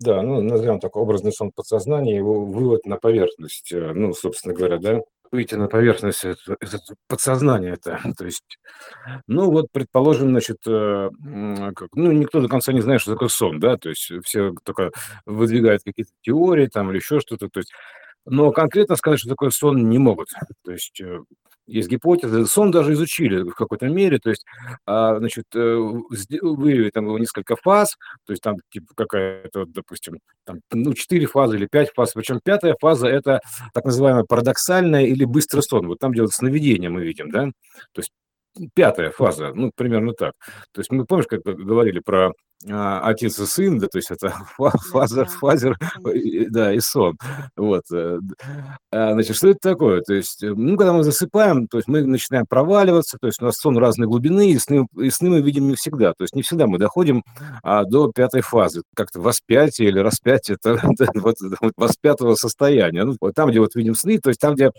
Да, ну, назовем так, образный сон подсознания, его вывод на поверхность, ну, собственно говоря, да, выйти на поверхность это подсознание это, то есть, ну, вот, предположим, значит, ну, никто до конца не знает, что такое сон, да, то есть, все только выдвигают какие-то теории там или еще что-то, то есть, но конкретно сказать, что такое сон, не могут, то есть, есть гипотезы. Сон даже изучили в какой-то мере, то есть, значит, выявили там несколько фаз, то есть там типа какая-то, вот, допустим, там, ну, 4 фазы или 5 фаз, причем 5-я фаза – это так называемая парадоксальная или быстрый сон, вот там, где вот сновидение мы видим, да, то есть 5-я фаза, ну, примерно так. То есть мы, помнишь, как говорили про отец и сын, да, то есть это фазер, да, и сон. Вот. Значит, что это такое? То есть, ну, когда мы засыпаем, то есть мы начинаем проваливаться, то есть у нас сон разной глубины, и сны мы видим не всегда. То есть не всегда мы доходим до 5-й фазы, как-то воспятие или распятие, это вот воспятого состояния. Ну, вот там, где вот видим сны, то есть там, где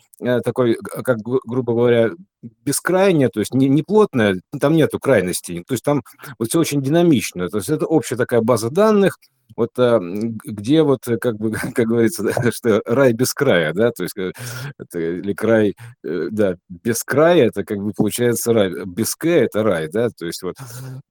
такой, как, грубо говоря, бескрайнее, то есть не плотное, там нету крайностей, то есть там вот все очень динамично, то есть это общая такая база данных, вот где вот, как бы, как говорится, да, что рай без края, да, то есть это, или край, да, без края, это как бы получается рай, без к это рай, да, то есть вот,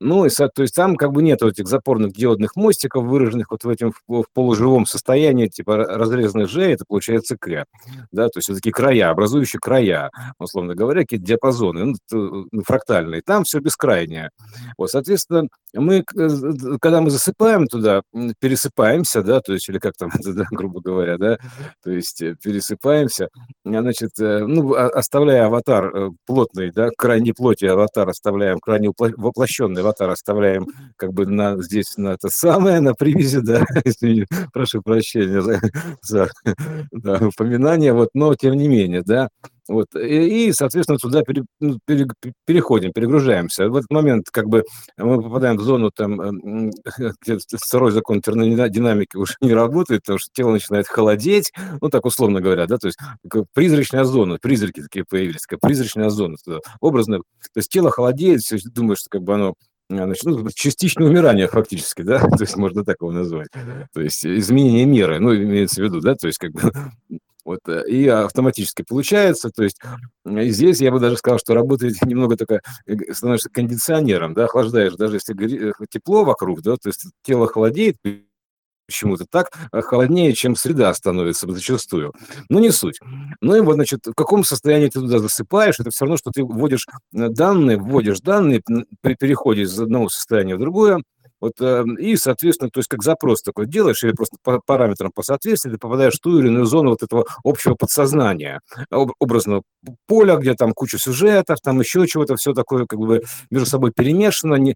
ну, и, то есть там как бы нет этих запорных диодных мостиков, выраженных вот в этом в полуживом состоянии, типа разрезанных Ж, это получается к, да, то есть вот такие края, образующие края, условно говоря, какие-то диапазоны, ну, фрактальные, там все бескрайнее. Вот, соответственно, мы, когда мы засыпаем туда, пересыпаемся, да, то есть, или как там, да, грубо говоря, да, то есть пересыпаемся, значит, ну, оставляя аватар плотный, да, крайней плоти аватар оставляем, крайне воплощенный аватар оставляем, как бы, на, здесь, на это самое, на привязи, да, прошу прощения за упоминание, вот, но, тем не менее, да, вот, и, соответственно, туда переходим, перегружаемся. В этот момент как бы мы попадаем в зону, там, где второй закон термодинамики уже не работает, потому что тело начинает холодеть, ну, так условно говоря, да, то есть призрачная зона, призраки такие появились, такая призрачная зона, образно, то есть тело холодеет, думаешь, что как бы оно... Значит, ну, частичное умирание фактически, да, то есть можно так его назвать, то есть изменение меры, ну, имеется в виду, да, то есть как бы вот, и автоматически получается, то есть здесь я бы даже сказал, что работает немного такая, становишься кондиционером, да, охлаждаешь, даже если тепло вокруг, да, то есть тело холодеет, почему-то так холоднее, чем среда становится зачастую. Но не суть. Ну и вот, значит, в каком состоянии ты туда засыпаешь, это все равно, что ты вводишь данные при переходе из одного состояния в другое. Вот, и, соответственно, то есть как запрос такой делаешь, или просто по параметрам по соответствию, ты попадаешь в ту или иную зону вот этого общего подсознания, образного поля, где там куча сюжетов, там еще чего-то, все такое как бы между собой перемешано, не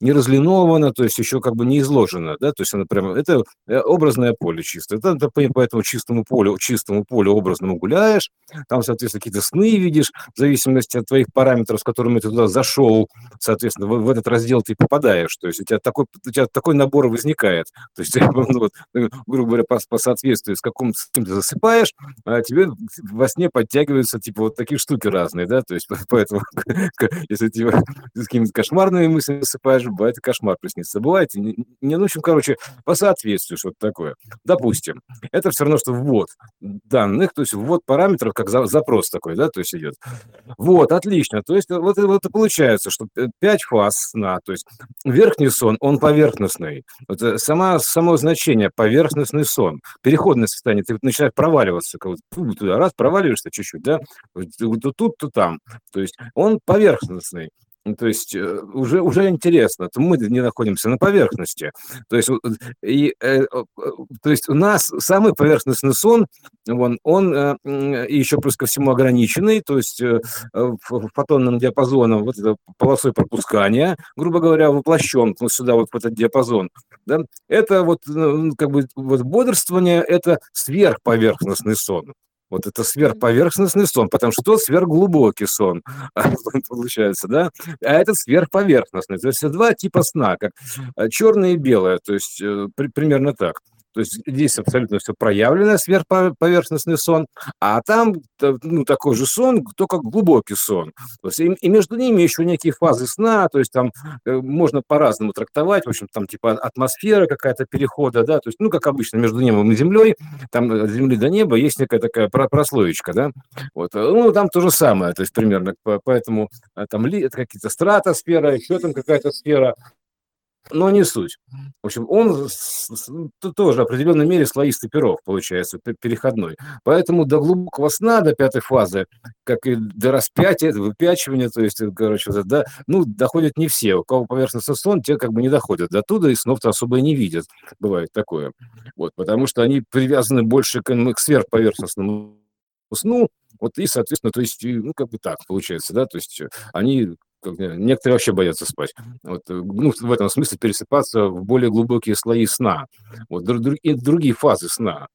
разлиновано, то есть еще как бы не изложено, да, то есть оно прямо, это образное поле чистое, там ты по этому чистому полю образному гуляешь, там, соответственно, какие-то сны видишь, в зависимости от твоих параметров, с которыми ты туда зашел, соответственно, в этот раздел ты попадаешь, то есть у тебя такой набор возникает. То есть, ну, вот, грубо говоря, по соответствию, с каким ты засыпаешь, а тебе во сне подтягиваются, типа, вот такие штуки разные, да, то есть, поэтому, если ты с какими-то кошмарными мыслями засыпаешь, бывает и кошмар приснится. Бывает, ну, в общем, короче, по соответствию что-то такое. Допустим, это все равно, что ввод данных, то есть, ввод параметров, как запрос такой, да, то есть, идет. Вот, отлично. То есть, вот и получается, что 5 фаз сна, то есть, верхний сон, он поверхностный. Вот само значение поверхностный сон. Переходное состояние, ты начинаешь проваливаться, как вот туда, раз, проваливаешься чуть-чуть, да, то тут, то там. То есть он поверхностный. То есть уже интересно, то мы не находимся на поверхности. То есть, у нас самый поверхностный сон, он еще плюс ко всему ограниченный, то есть фотонным диапазоном, вот этой полосой пропускания, грубо говоря, воплощен вот сюда, вот в этот диапазон. Да? Это вот, как бы, вот бодрствование – это сверхповерхностный сон. Вот это сверхповерхностный сон, потому что тот сверхглубокий сон, получается, да? А этот сверхповерхностный. То есть, 2 типа сна, как черное и белое, то есть примерно так. То есть здесь абсолютно все проявлено, сверхповерхностный сон, а там такой же сон, только глубокий сон. То есть и между ними еще некие фазы сна, то есть там можно по-разному трактовать, в общем, там типа атмосфера какая-то перехода, да, то есть, как обычно, между небом и землей, там от земли до неба есть некая такая прослоечка, да, вот, там то же самое, то есть примерно, поэтому там какие-то стратосфера, еще там какая-то сфера, но не суть. В общем, он тоже в определенной мере слоистый пирог, получается, переходной. Поэтому до глубокого сна, до пятой фазы, как и до распятия, до выпячивания, то есть, доходят не все. У кого поверхностный сон, те не доходят до туда, и снов-то особо и не видят. Бывает такое. Вот, потому что они привязаны больше к сверхповерхностному сну, и, соответственно, то есть, так получается, да, то есть они... Некоторые вообще боятся спать. В этом смысле пересыпаться в более глубокие слои сна. И другие фазы сна.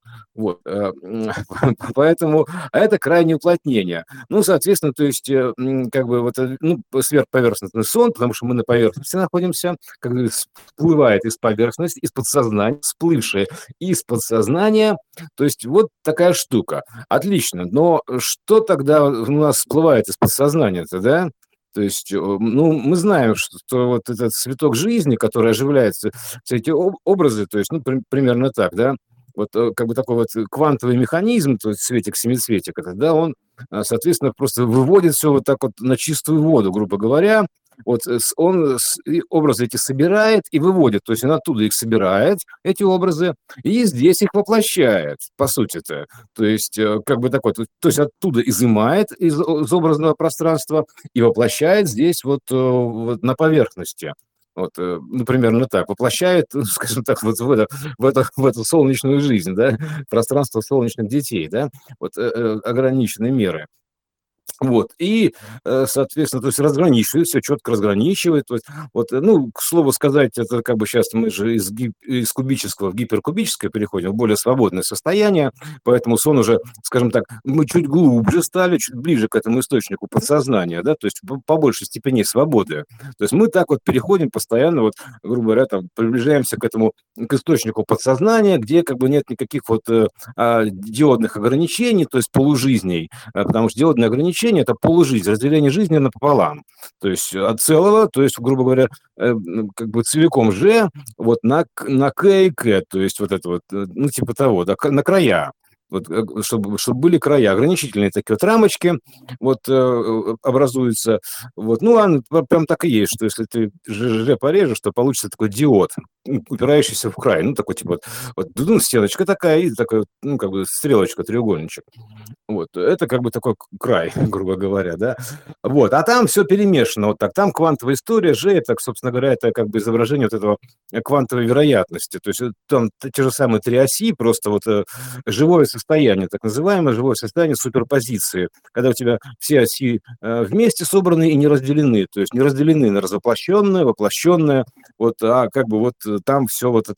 Поэтому это крайнее уплотнение. Соответственно, то есть, сверхповерхностный сон, потому что мы на поверхности находимся, когда всплывает из поверхности, из подсознания, всплывшее из подсознания. То есть, вот такая штука. Отлично. Но что тогда у нас всплывает из подсознания-то, да? То есть, мы знаем, что вот этот цветок жизни, который оживляется, все эти образы, то есть, примерно так, да, такой квантовый механизм, то есть цветик-семицветик, он, соответственно, просто выводит все на чистую воду, грубо говоря. Он образы эти собирает и выводит, то есть он оттуда их собирает, эти образы, и здесь их воплощает, по сути-то. То есть оттуда изымает из образного пространства и воплощает здесь на поверхности. Примерно так, воплощает, скажем так, в эту солнечную жизнь, да, пространство солнечных детей, да, ограниченной меры. И, соответственно, то есть разграничивает, все четко разграничивает. К слову сказать, это сейчас мы же из кубического в гиперкубическое переходим, в более свободное состояние, поэтому сон уже, скажем так, мы чуть глубже стали, чуть ближе к этому источнику подсознания, да, то есть по большей степени свободы. То есть мы так переходим постоянно, грубо говоря, приближаемся к источнику подсознания, где нет никаких диодных ограничений, то есть полужизней, потому что диодные ограничения это полужизнь, разделение жизни напополам. То есть от целого, то есть, грубо говоря, целиком же на К и К, то есть типа того, да, на края. Чтобы были края, ограничительные такие рамочки образуются. Прям так и есть, что если ты ЖЖ порежешь, то получится такой диод, упирающийся в край. Такой типа стеночка такая, и такая, стрелочка, треугольничек. Это такой край, грубо говоря, да. А там все перемешано так. Там квантовая история, Ж, это, собственно говоря, это изображение этого квантовой вероятности. То есть там те же самые три оси, просто живое состояние, так называемое живое состояние суперпозиции, когда у тебя все оси вместе собраны и не разделены, то есть не разделены на развоплощенное, воплощенное, там все вообще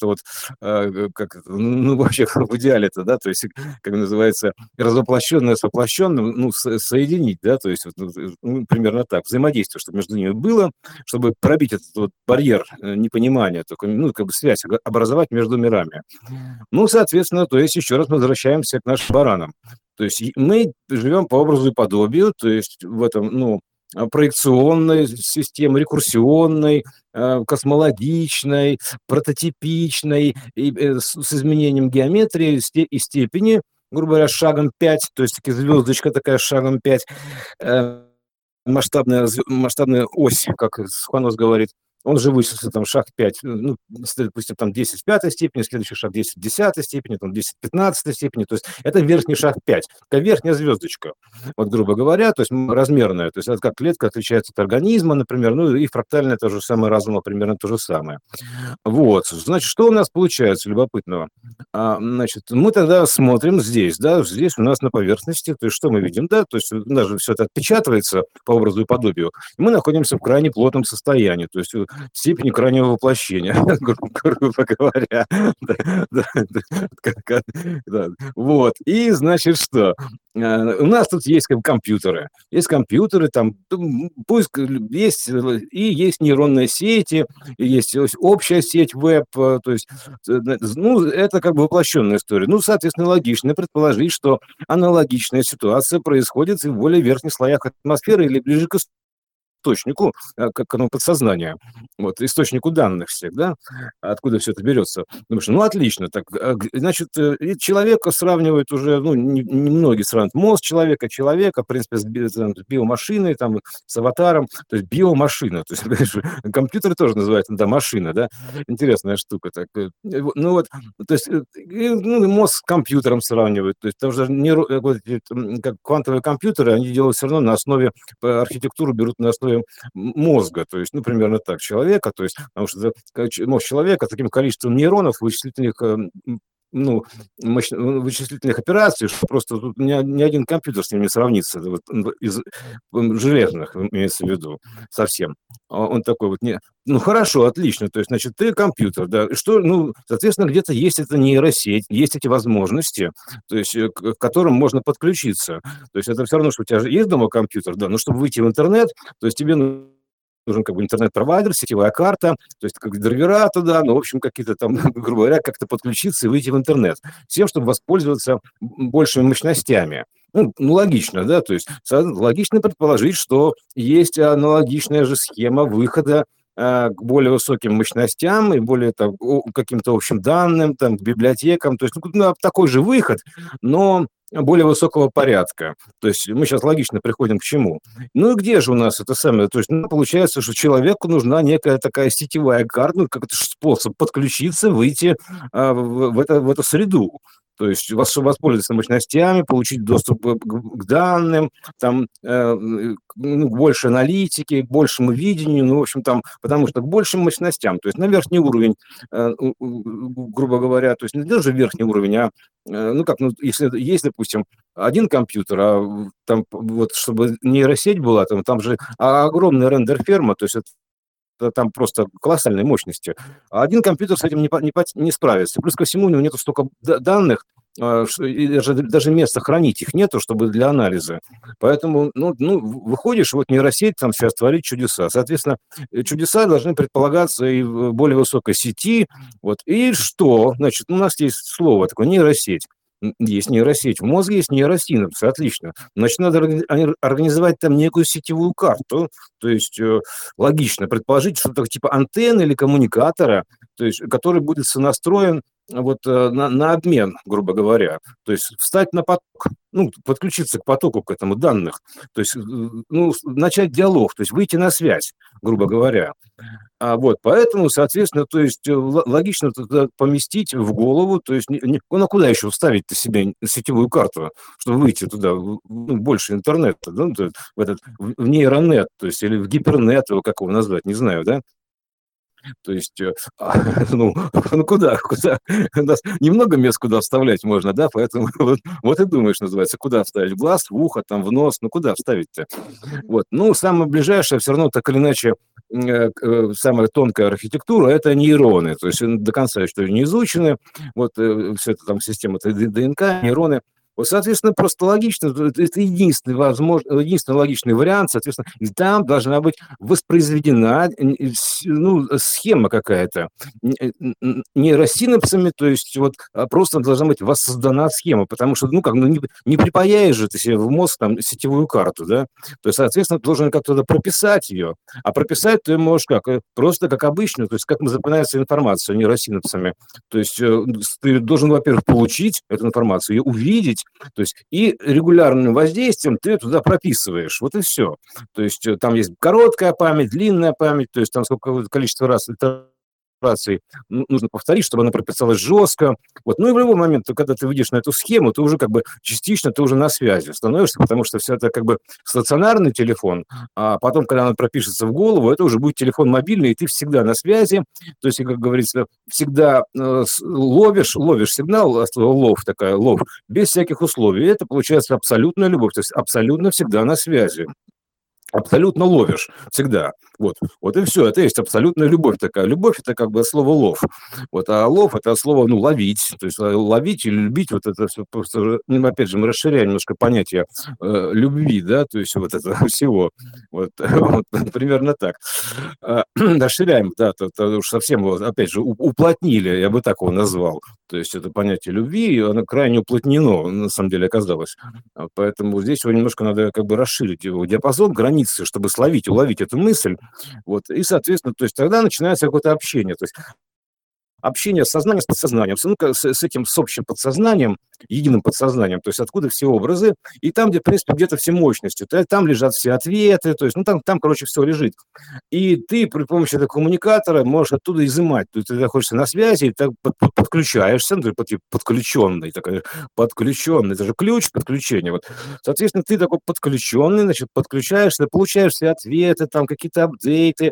в идеале-то, да, то есть, как называется, развоплощенное с воплощенным, соединить, да, то есть примерно так, взаимодействие, чтобы между ними было, чтобы пробить этот барьер непонимания, связь образовать между мирами. Соответственно, то есть еще раз мы возвращаемся к нашим баранам. То есть мы живем по образу и подобию, то есть в этом, проекционной системе, рекурсионной, космологичной, прототипичной, с изменением геометрии и степени, грубо говоря, шагом 5, то есть звездочка такая шагом 5, масштабная ось, как Суханов говорит. Он же высился там шаг 5, допустим, там 10 в 5 степени, следующий шаг 10 в 10 степени, там 10 в 15 степени, то есть это верхний шаг 5, это верхняя звездочка, грубо говоря, то есть размерная, то есть это как клетка отличается от организма, например, и фрактальное то же самое разума, примерно то же самое. Значит, что у нас получается любопытного? Мы тогда смотрим здесь, да, здесь у нас на поверхности, то есть что мы видим, да, то есть даже все это отпечатывается по образу и подобию, и мы находимся в крайне плотном состоянии, то есть степень крайнего воплощения, грубо говоря. Вот. И, значит, что? У нас тут есть компьютеры. Есть компьютеры, там, пусть есть, и есть нейронные сети, есть общая сеть веб, то есть, ну, это как бы воплощенная история. Ну, соответственно, логично предположить, что аналогичная ситуация происходит в более верхних слоях атмосферы или ближе к источнику, как оно подсознание, вот, источнику данных всех, да, откуда все это берется. Потому что, ну, отлично, так, значит, человека сравнивают уже, ну, немногие сравнивают мозг человека, в принципе, с биомашиной, там, с аватаром, то есть биомашина, то есть компьютер тоже называется, да, машина, да, интересная штука, так, ну, вот, то есть, ну, мозг с компьютером сравнивают, то есть, потому что как квантовые компьютеры, они делают все равно на основе, архитектуру берут на основе мозга, то есть, ну, примерно так, человека, то есть, потому что мозг человека таким количеством нейронов, вычислительных, ну, вычислительных операций, что просто тут ни один компьютер с ним не сравнится, вот, из железных, имеется в виду, совсем. Он такой вот, не, ну, хорошо, отлично, то есть, значит, ты компьютер, да, что, ну, соответственно, где-то есть эта нейросеть, есть эти возможности, то есть, к которым можно подключиться, то есть, это все равно, что у тебя же есть дома компьютер, да, но чтобы выйти в интернет, то есть, тебе нужен как бы интернет-провайдер, сетевая карта, то есть как драйвера туда, ну, в общем, какие-то там, грубо говоря, как-то подключиться и выйти в интернет. Всем, чтобы воспользоваться большими мощностями. Ну, логично, да, то есть логично предположить, что есть аналогичная же схема выхода к более высоким мощностям и более там, каким-то общим данным, там, к библиотекам, то есть ну, такой же выход, но более высокого порядка. То есть мы сейчас логично приходим к чему? Ну и где же у нас это самое? То есть ну, получается, что человеку нужна некая такая сетевая карта, ну, как-то способ подключиться, выйти в эту среду. То есть воспользоваться мощностями, получить доступ к данным, там, ну, больше аналитики, к большему видению, ну, в общем, там, потому что к большим мощностям, то есть на верхний уровень, грубо говоря, то есть не даже верхний уровень, а, ну, как, ну, если есть, допустим, один компьютер, а там, вот, чтобы нейросеть была, там же огромная рендер-ферма, то есть там просто колоссальной мощности. А один компьютер с этим не справится. Плюс ко всему у него нету столько данных, даже места хранить их нету, чтобы для анализа. Поэтому, ну выходишь, вот нейросеть там сейчас творит чудеса. Соответственно, чудеса должны предполагаться и в более высокой сети. Вот. И что? Значит, у нас есть слово такое нейросеть. Есть нейросеть. В мозге есть нейросинапсы, отлично. Значит, надо организовать там некую сетевую карту, то есть логично предположить, что-то типа антенны или коммуникатора, то есть, который будет сонастроен вот, на обмен, грубо говоря. То есть встать на поток, ну, подключиться к потоку, к этому данных, то есть ну, начать диалог, то есть выйти на связь, грубо говоря. А вот, поэтому, соответственно, то есть логично поместить в голову, то есть ну, куда еще вставить-то себе сетевую карту, чтобы выйти туда, ну, больше интернета, да, в этот, в нейронет, то есть или в гипернет, его как его назвать, не знаю, да? То есть, ну куда? У нас немного мест, куда вставлять можно, да, поэтому вот и думаешь, называется, куда вставить, в глаз, в ухо, там, в нос, ну куда вставить-то? Вот, ну, самое ближайшее все равно, так или иначе, самая тонкая архитектура – это нейроны, то есть до конца еще не изучены, вот все это там система ДНК, нейроны. Вот, соответственно, просто логично, это единственный, возможно, единственный логичный вариант, соответственно, и там должна быть воспроизведена ну, схема какая-то нейросинапсами, то есть вот просто должна быть воссоздана схема, потому что, ну, как, ну, не припаяешь же ты себе в мозг там сетевую карту, да, то есть, соответственно, ты должен как-то прописать ее, а прописать ты можешь как, просто как обычно, то есть как запоминается информация нейросинапсами, то есть ты должен, во-первых, получить эту информацию, ее увидеть, то есть и регулярным воздействием ты туда прописываешь, вот и все. То есть там есть короткая память, длинная память, то есть там сколько количество раз итераций нужно повторить, чтобы она прописалась жестко. Вот. Ну и в любой момент, когда ты выйдешь на эту схему, ты уже как бы частично ты уже на связи становишься, потому что все это как бы стационарный телефон, а потом, когда она пропишется в голову, это уже будет телефон мобильный, и ты всегда на связи, то есть, как говорится, всегда ловишь сигнал, лов, без всяких условий. И это получается абсолютная любовь, то есть абсолютно всегда на связи. абсолютно ловишь всегда. Вот и все. Это есть абсолютная любовь такая. Любовь – это как бы слово «лов». А «лов» – это слово, «ловить». То есть ловить или любить – вот это все просто… опять же, мы расширяем немножко понятие любви, да, то есть вот этого всего. Примерно так. Расширяем, да, это уж совсем, опять же, уплотнили, я бы так его назвал. То есть это понятие любви, оно крайне уплотнено, на самом деле, оказалось. Поэтому здесь его немножко надо как бы расширить, его диапазон, границы, чтобы словить, уловить эту мысль. И, соответственно, то есть тогда начинается какое-то общение. То есть общение сознания с подсознанием, с этим с общим подсознанием, единым подсознанием, то есть откуда все образы, и там, где, в принципе, где-то все мощности, там лежат все ответы, то есть, там, короче, все лежит. И ты при помощи этого коммуникатора можешь оттуда изымать. То есть ты находишься на связи, ты подключаешься, ты подключенный, это же ключ подключения. Соответственно, ты такой подключенный, значит, подключаешься, получаешь все ответы, там какие-то апдейты.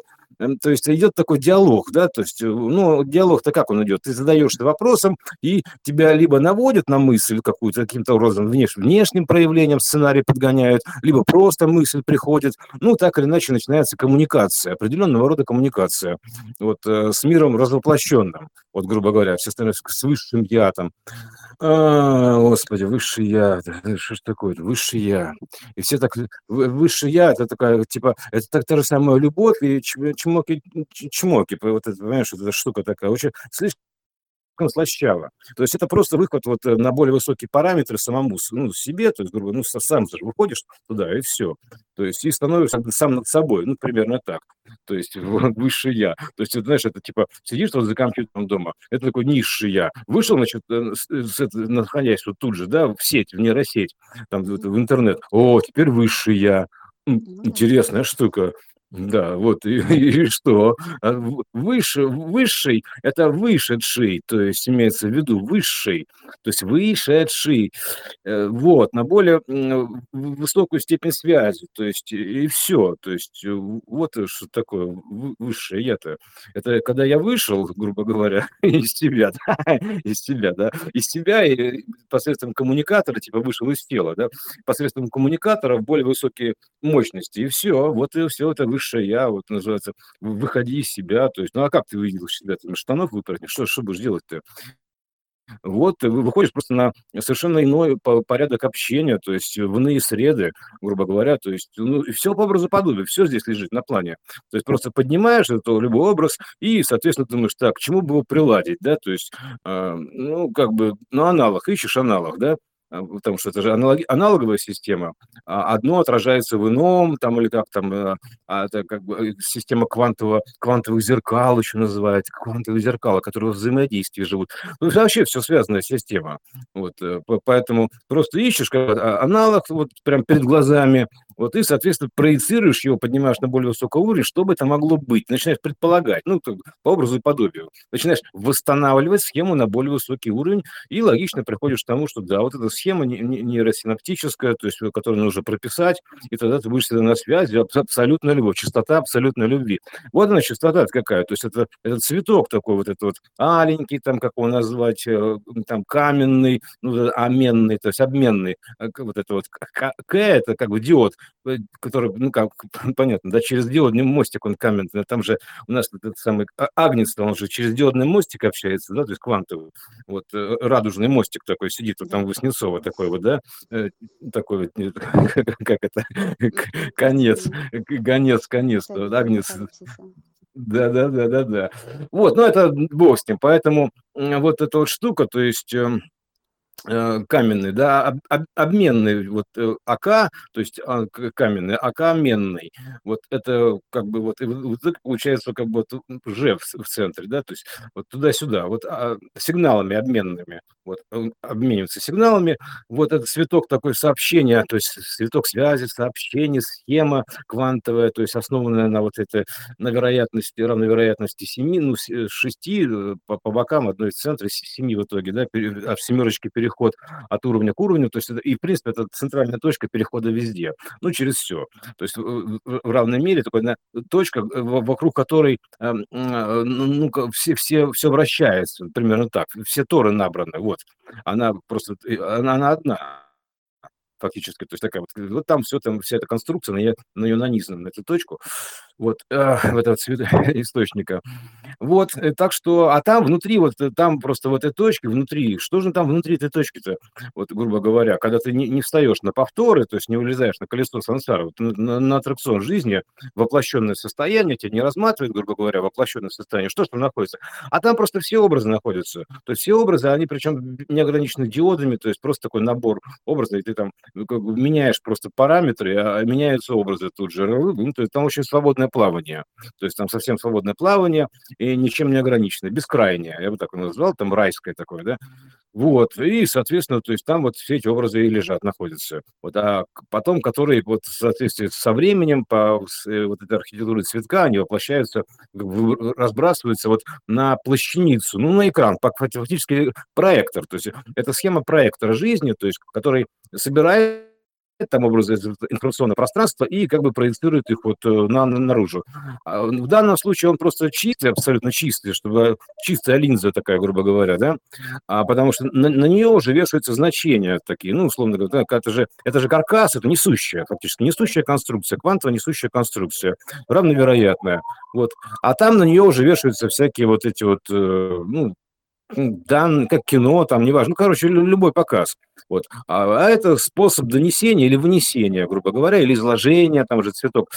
То есть идет такой диалог, да, то есть, диалог-то как он идет? Ты задаешься вопросом, и тебя либо наводят на мысль какую-то, каким-то образом внешним проявлением сценарий подгоняют, либо просто мысль приходит, так или иначе начинается коммуникация, определенного рода коммуникация, с миром развоплощенным, грубо говоря, все становятся с высшим я там. Господи, высший я, что ж такое, высший я. И все так, высший я, это такая, типа, это так та же самая любовь и чмоки, понимаешь, эта штука такая, очень слишком слащаво. То есть это просто выход на более высокие параметры самому себе, то есть, грубо говоря, сам же выходишь туда, и все. То есть и становишься сам над собой, примерно так. То есть высший я. То есть, знаешь, это типа сидишь за компьютером дома, это такой низший я. Вышел, значит, находясь тут же, да, в сеть, в нейросеть, там, в интернет. Теперь высший я. Интересная штука. Да, и что? Высший – это вышедший, то есть имеется в виду высший, то есть вышедший, на более высокую степень связи, то есть и все, то есть что такое высшее я-то. Это когда я вышел, грубо говоря, из себя, и посредством коммуникатора, типа вышел из тела, да, посредством коммуникатора в более высокие мощности, и все, это высшее я, называется, выходи из себя, то есть, а как ты выйдешь из себя, ты штанов выпрыгнешь, что будешь делать-то? Выходишь просто на совершенно иной порядок общения, то есть в иные среды, грубо говоря, то есть, все по образу подобию, все здесь лежит на плане. То есть просто поднимаешь любой образ и, соответственно, думаешь, так, к чему бы его приладить, да, то есть, аналог, ищешь аналог, да, потому что это же аналоговая система, одно отражается в ином, там, или как там, это как бы система квантовых зеркал еще называют, квантовые зеркала, которые в взаимодействии живут. Вообще все связанная система. Поэтому просто ищешь аналог прям перед глазами, и, соответственно, проецируешь его, поднимаешь на более высокий уровень, что бы это могло быть. Начинаешь предполагать, по образу и подобию. Начинаешь восстанавливать схему на более высокий уровень и логично приходишь к тому, что да, эта схема нейросинаптическая, то есть, которую нужно прописать, и тогда ты будешь всегда на связи, абсолютная любовь, чистота абсолютной любви. Она чистота какая, то есть это цветок такой, аленький, там, как его назвать, там, каменный, аменный, то есть обменный, К, это как бы диод, который, понятно, да, через диодный мостик он каменный, но там же у нас этот самый агнец, он же через диодный мостик общается, да, то есть квантовый, радужный мостик такой сидит, там Воснецова такой, да, такой, как это, конец, агнец. Да. Это бог с ним, поэтому эта штука, то есть... каменный, да, обменный АК, то есть каменный, АК-менный, это как бы получается как бы Ж в центре, да, то есть туда-сюда, сигналами обменными, обмениваются сигналами, это цветок такое сообщение, то есть цветок связи, сообщений, схема квантовая, то есть основанная на на вероятности, равновероятности 6 по бокам одной из центра, 7 в итоге, да, от семерочки переход от уровня к уровню, то есть и в принципе это центральная точка перехода везде, через все, то есть в равной мере такая точка, вокруг которой все вращается, примерно так, все торы набраны, она одна. фактически, то есть такая вот, вот там все, там вся эта конструкция, на нее нанизана, на эту точку, вот, в этого источника, вот, так что, а там внутри, вот, там просто вот этой точки, внутри, что же там внутри этой точки-то, вот, грубо говоря, когда ты не встаешь на повторы, то есть не вылезаешь на колесо сансары, вот, на аттракцион жизни, воплощенное состояние, тебя не разматывает, грубо говоря, воплощенное состояние, что же там находится, а там просто все образы находятся, то есть все образы, они причем не ограничены диодами, то есть просто такой набор образов, и ты там меняешь просто параметры, а меняются образы тут же. Ну, то есть там очень свободное плавание. То есть там совсем свободное плавание и ничем не ограничено. Бескрайнее, я бы так его назвал, там райское такое, да. Вот, и, соответственно, то есть там вот все эти образы и лежат, находятся. Вот, а потом, которые вот в соответствии со временем, по вот этой архитектуре цветка, они воплощаются, разбрасываются вот на плащаницу, ну, на экран, фактически проектор. То есть это схема проектора жизни, то есть который собирает там образы информационного пространства и как бы проецирует их вот наружу. В данном случае он просто чистый, абсолютно чистый, чтобы чистая линза такая, грубо говоря, да, потому что на нее уже вешаются значения такие, ну, условно говоря, да, это же каркас, это несущая, фактически несущая конструкция, квантовая несущая конструкция, равновероятная, вот. А там на нее уже вешаются всякие вот эти вот, ну, да, как кино, там, неважно, ну, короче, любой показ, вот, а это способ донесения или внесения, грубо говоря, или изложения, там же цветок,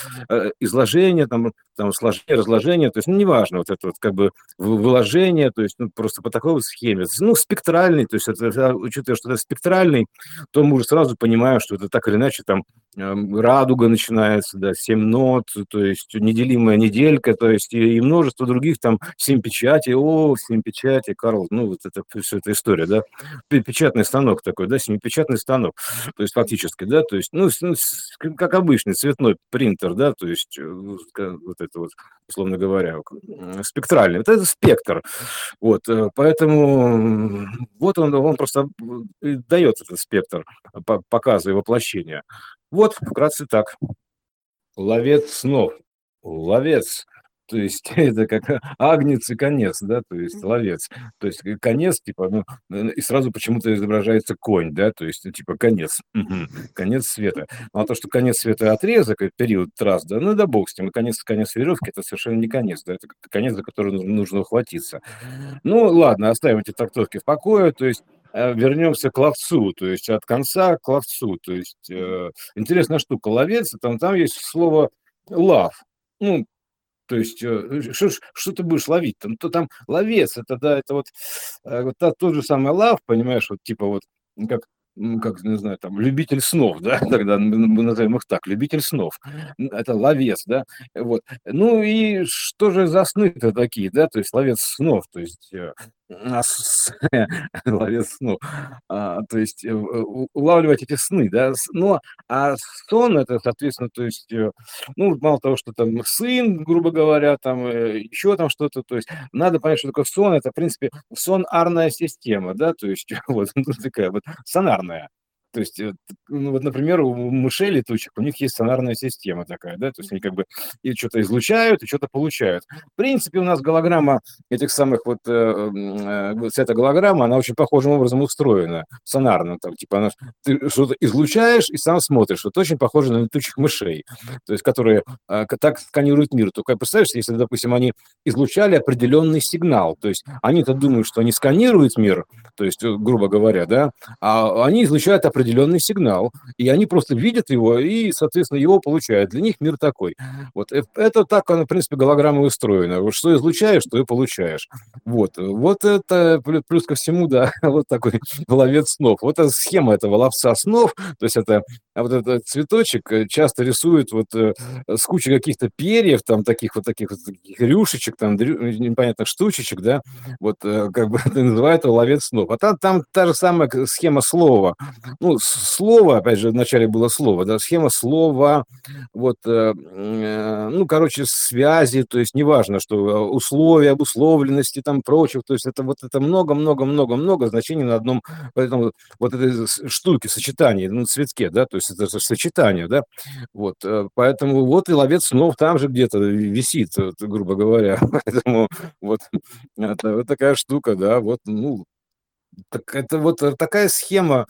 изложение, там, сложение, разложение, то есть, ну, неважно, вот это вот, как бы, выложение, то есть, ну, просто по такой вот схеме, ну, спектральный, то есть, это, учитывая, что это спектральный, то мы уже сразу понимаем, что это так или иначе, там, радуга начинается, да, 7 нот, то есть, неделимая неделька, то есть, и множество других, там, 7 печатей, 7 печатей, Карл, ну, вот это все эта история, да, печатный станок такой, да, семипечатный станок, то есть фактически, да, то есть, ну, как обычный цветной принтер, да, то есть вот это вот, условно говоря, спектральный, вот это спектр, вот, поэтому вот он просто дает этот спектр показа и воплощения. Вот, вкратце так. Ловец снов, ловец. То есть это как агнец и конец, да, то есть ловец. То есть конец, типа, ну, и сразу почему-то изображается конь, да, то есть типа конец, конец света. А то, что конец света отрезок, период трасс, да, ну да бог с ним, и конец веревки, это совершенно не конец, да, это конец, за который нужно ухватиться. Ну ладно, оставим эти трактовки в покое, то есть вернемся к ловцу, то есть от конца к ловцу. То есть интересная штука, ловец, там есть слово love, ну, то есть, что ты будешь ловить? Там ловец, это, да, это вот тот же самый лав, понимаешь, вот типа вот, как, не знаю, там, любитель снов, да, тогда мы назовем их так, любитель снов, это ловец, да, вот. Ну и что же за сны-то такие, да, то есть ловец снов, то есть ловец снов, то есть улавливать эти сны, да, но а сон это, соответственно, то есть, ну, мало того, что там сын, грубо говоря, там, еще там что-то, то есть надо понять, что такое сон, это, в принципе, сонарная система, да, то есть вот такая вот сонарная. То есть, ну, вот, например, у мышей летучих, у них есть сонарная система такая, да, то есть они как бы и что-то излучают, и что-то получают. В принципе, у нас голограмма этих самых вот, вся эта голограмма, она очень похожим образом устроена, сонарно, там, типа, она, ты что-то излучаешь и сам смотришь, вот очень похоже на летучих мышей, то есть, которые так сканируют мир. Только представляешь, если, допустим, они излучали определенный сигнал, то есть они-то думают, что они сканируют мир, то есть, грубо говоря, да, а они излучают определенный сигнал, и они просто видят его и, соответственно, его получают. Для них мир такой. Вот это так, в принципе, голограмма устроена. Что излучаешь, то и получаешь. Вот это плюс ко всему, да, вот такой ловец снов. Вот эта схема этого ловца снов, то есть это вот этот цветочек часто рисуют вот с кучей каких-то перьев, там таких рюшечек, там непонятных штучечек, да, вот как бы называют его ловец снов. А там та же самая схема слова. Ну, слово, опять же, вначале было слово, да, схема слова, вот, ну, короче, связи, то есть неважно, что условия, обусловленности, там, прочих, то есть это вот это много-много-много-много значений на одном, поэтому вот этой штуке, сочетании, ну, цветке, да, то есть это сочетание, да, вот, поэтому вот и ловец снов там же где-то висит, вот, грубо говоря, поэтому вот такая штука, да, вот, ну, Так это вот такая схема,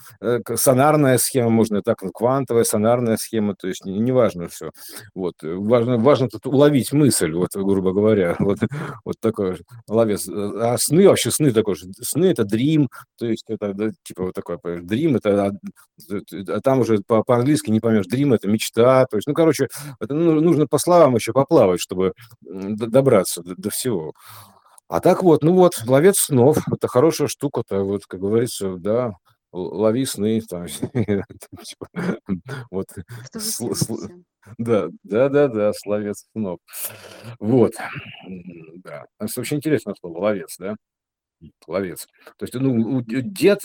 сонарная схема, можно и так, квантовая сонарная схема, то есть неважно все. Вот. Важно тут уловить мысль, вот, грубо говоря, вот такой же ловец. А сны, вообще сны такой же. Сны – это дрим, то есть это типа вот такой, дрим – это, а там уже по-английски не поймешь, дрим – это мечта, то есть, ну, короче, это нужно по словам еще поплавать, чтобы добраться до всего. А так вот, ну вот, ловец снов, это хорошая штука, то вот, как говорится, да, лови сны, там, типа, вот, да, словец снов, вот, да, это вообще интересное слово, ловец, да, ловец, то есть, ну, дед,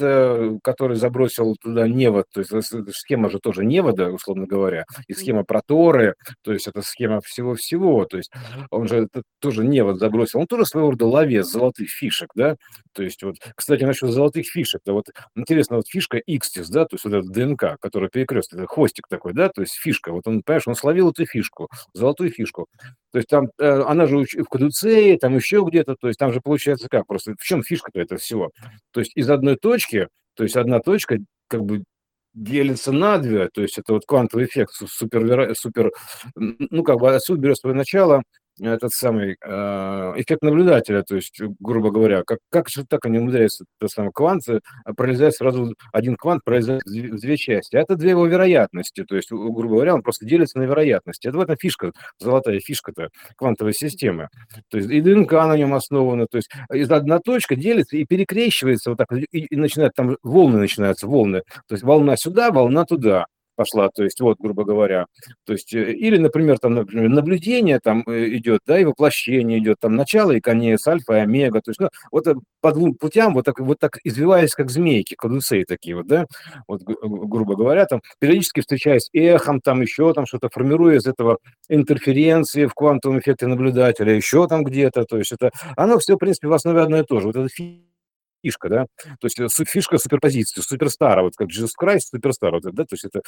который забросил туда невод, то есть, схема же тоже невода, условно говоря, и схема проторы, то есть, это схема всего-всего, то есть, он же тоже невод забросил, он тоже своего рода ловец золотых фишек, да, то есть, вот, кстати, насчет золотых фишек, да, вот, интересно, вот фишка Икстис, да, то есть, вот этот ДНК, который перекрест, это хвостик такой, да, то есть, фишка, вот он, понимаешь, он словил эту фишку, золотую фишку, то есть, там, она же в Кадуцее, там еще где-то, то есть, там же получается как, просто, в чем фишка-то этого всего. То есть из одной точки, то есть одна точка как бы делится на две, то есть это вот квантовый эффект, супер, ну как бы отсюда берет свое начало этот самый эффект наблюдателя, то есть, грубо говоря, как же так они умудряются, тот самый квант пролезает сразу, один квант пролезает в две части, а это две его вероятности, то есть, грубо говоря, он просто делится на вероятности, это в этом фишка, золотая фишка-то квантовой системы, то есть и ДНК на нем основана, то есть одна точка делится и перекрещивается вот так, и начинают там волны, то есть волна сюда, волна туда пошла, то есть вот, грубо говоря, то есть или, например, там наблюдение там идет, да, и воплощение идет, там начало и конец, альфа и омега, то есть ну, вот по двум путям вот так извиваясь, как змейки, кадуцеи такие вот, да, вот, грубо говоря, там периодически встречаясь эхом, там еще там что-то формируя из этого интерференции в квантовом эффекте наблюдателя, еще там где-то, то есть это, оно все, в принципе, в основе одно и то же, вот это фишка, да, то есть фишка суперпозиции, суперстара, вот как Jesus Christ, суперстара, вот, да, то есть это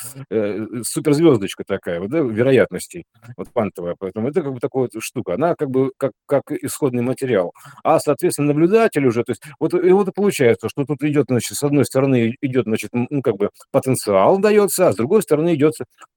суперзвездочка такая, вот, да, вероятностей, вот квантовая, поэтому это как бы такая вот штука, она как бы как исходный материал, а, соответственно, наблюдатель уже, то есть вот и вот и получается, что тут идет, значит, с одной стороны идет, значит, ну, как бы потенциал дается, а с другой стороны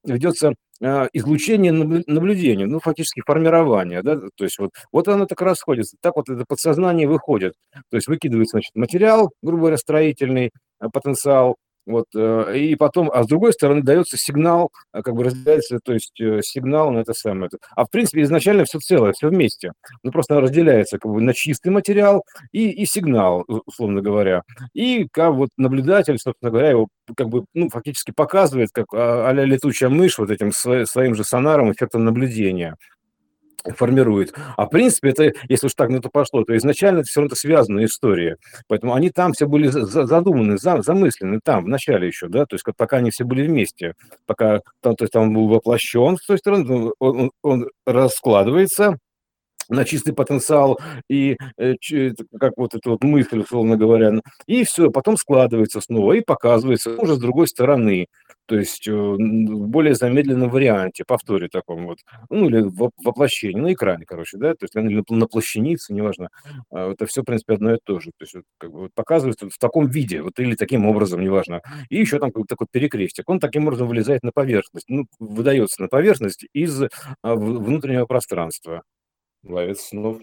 ведется излучение наблюдения, ну, фактически формирование, да, то есть вот оно так расходится, так вот это подсознание выходит, то есть выкидывается, значит, материал, грубо говоря, строительный потенциал, вот, и потом, а с другой стороны дается сигнал, как бы разделяется, то есть сигнал на это самое, а в принципе изначально все целое, все вместе, ну, просто разделяется как бы на чистый материал и сигнал, условно говоря, и как вот наблюдатель, собственно говоря, его как бы, ну, фактически показывает, как а-ля летучая мышь вот этим своим же сонаром эффектом наблюдения формирует. А в принципе, это, если уж так на это пошло, то изначально это все равно связанная история. Поэтому они там все были задуманы, замыслены там, в начале еще, да, то есть пока они все были вместе, пока там, то есть, там был воплощен, с той стороны, он раскладывается на чистый потенциал и как вот эта вот мысль, условно говоря, и все, потом складывается снова и показывается уже с другой стороны, то есть в более замедленном варианте, повторе таком вот, ну или воплощении, на экране, короче, да, то есть или на плащанице, неважно, это все, в принципе, одно и то же, то есть как бы, вот, показывается в таком виде, вот или таким образом, неважно, и еще там какой-то такой перекрестик, он таким образом вылезает на поверхность, ну, выдается на поверхность из внутреннего пространства. Ловец снов.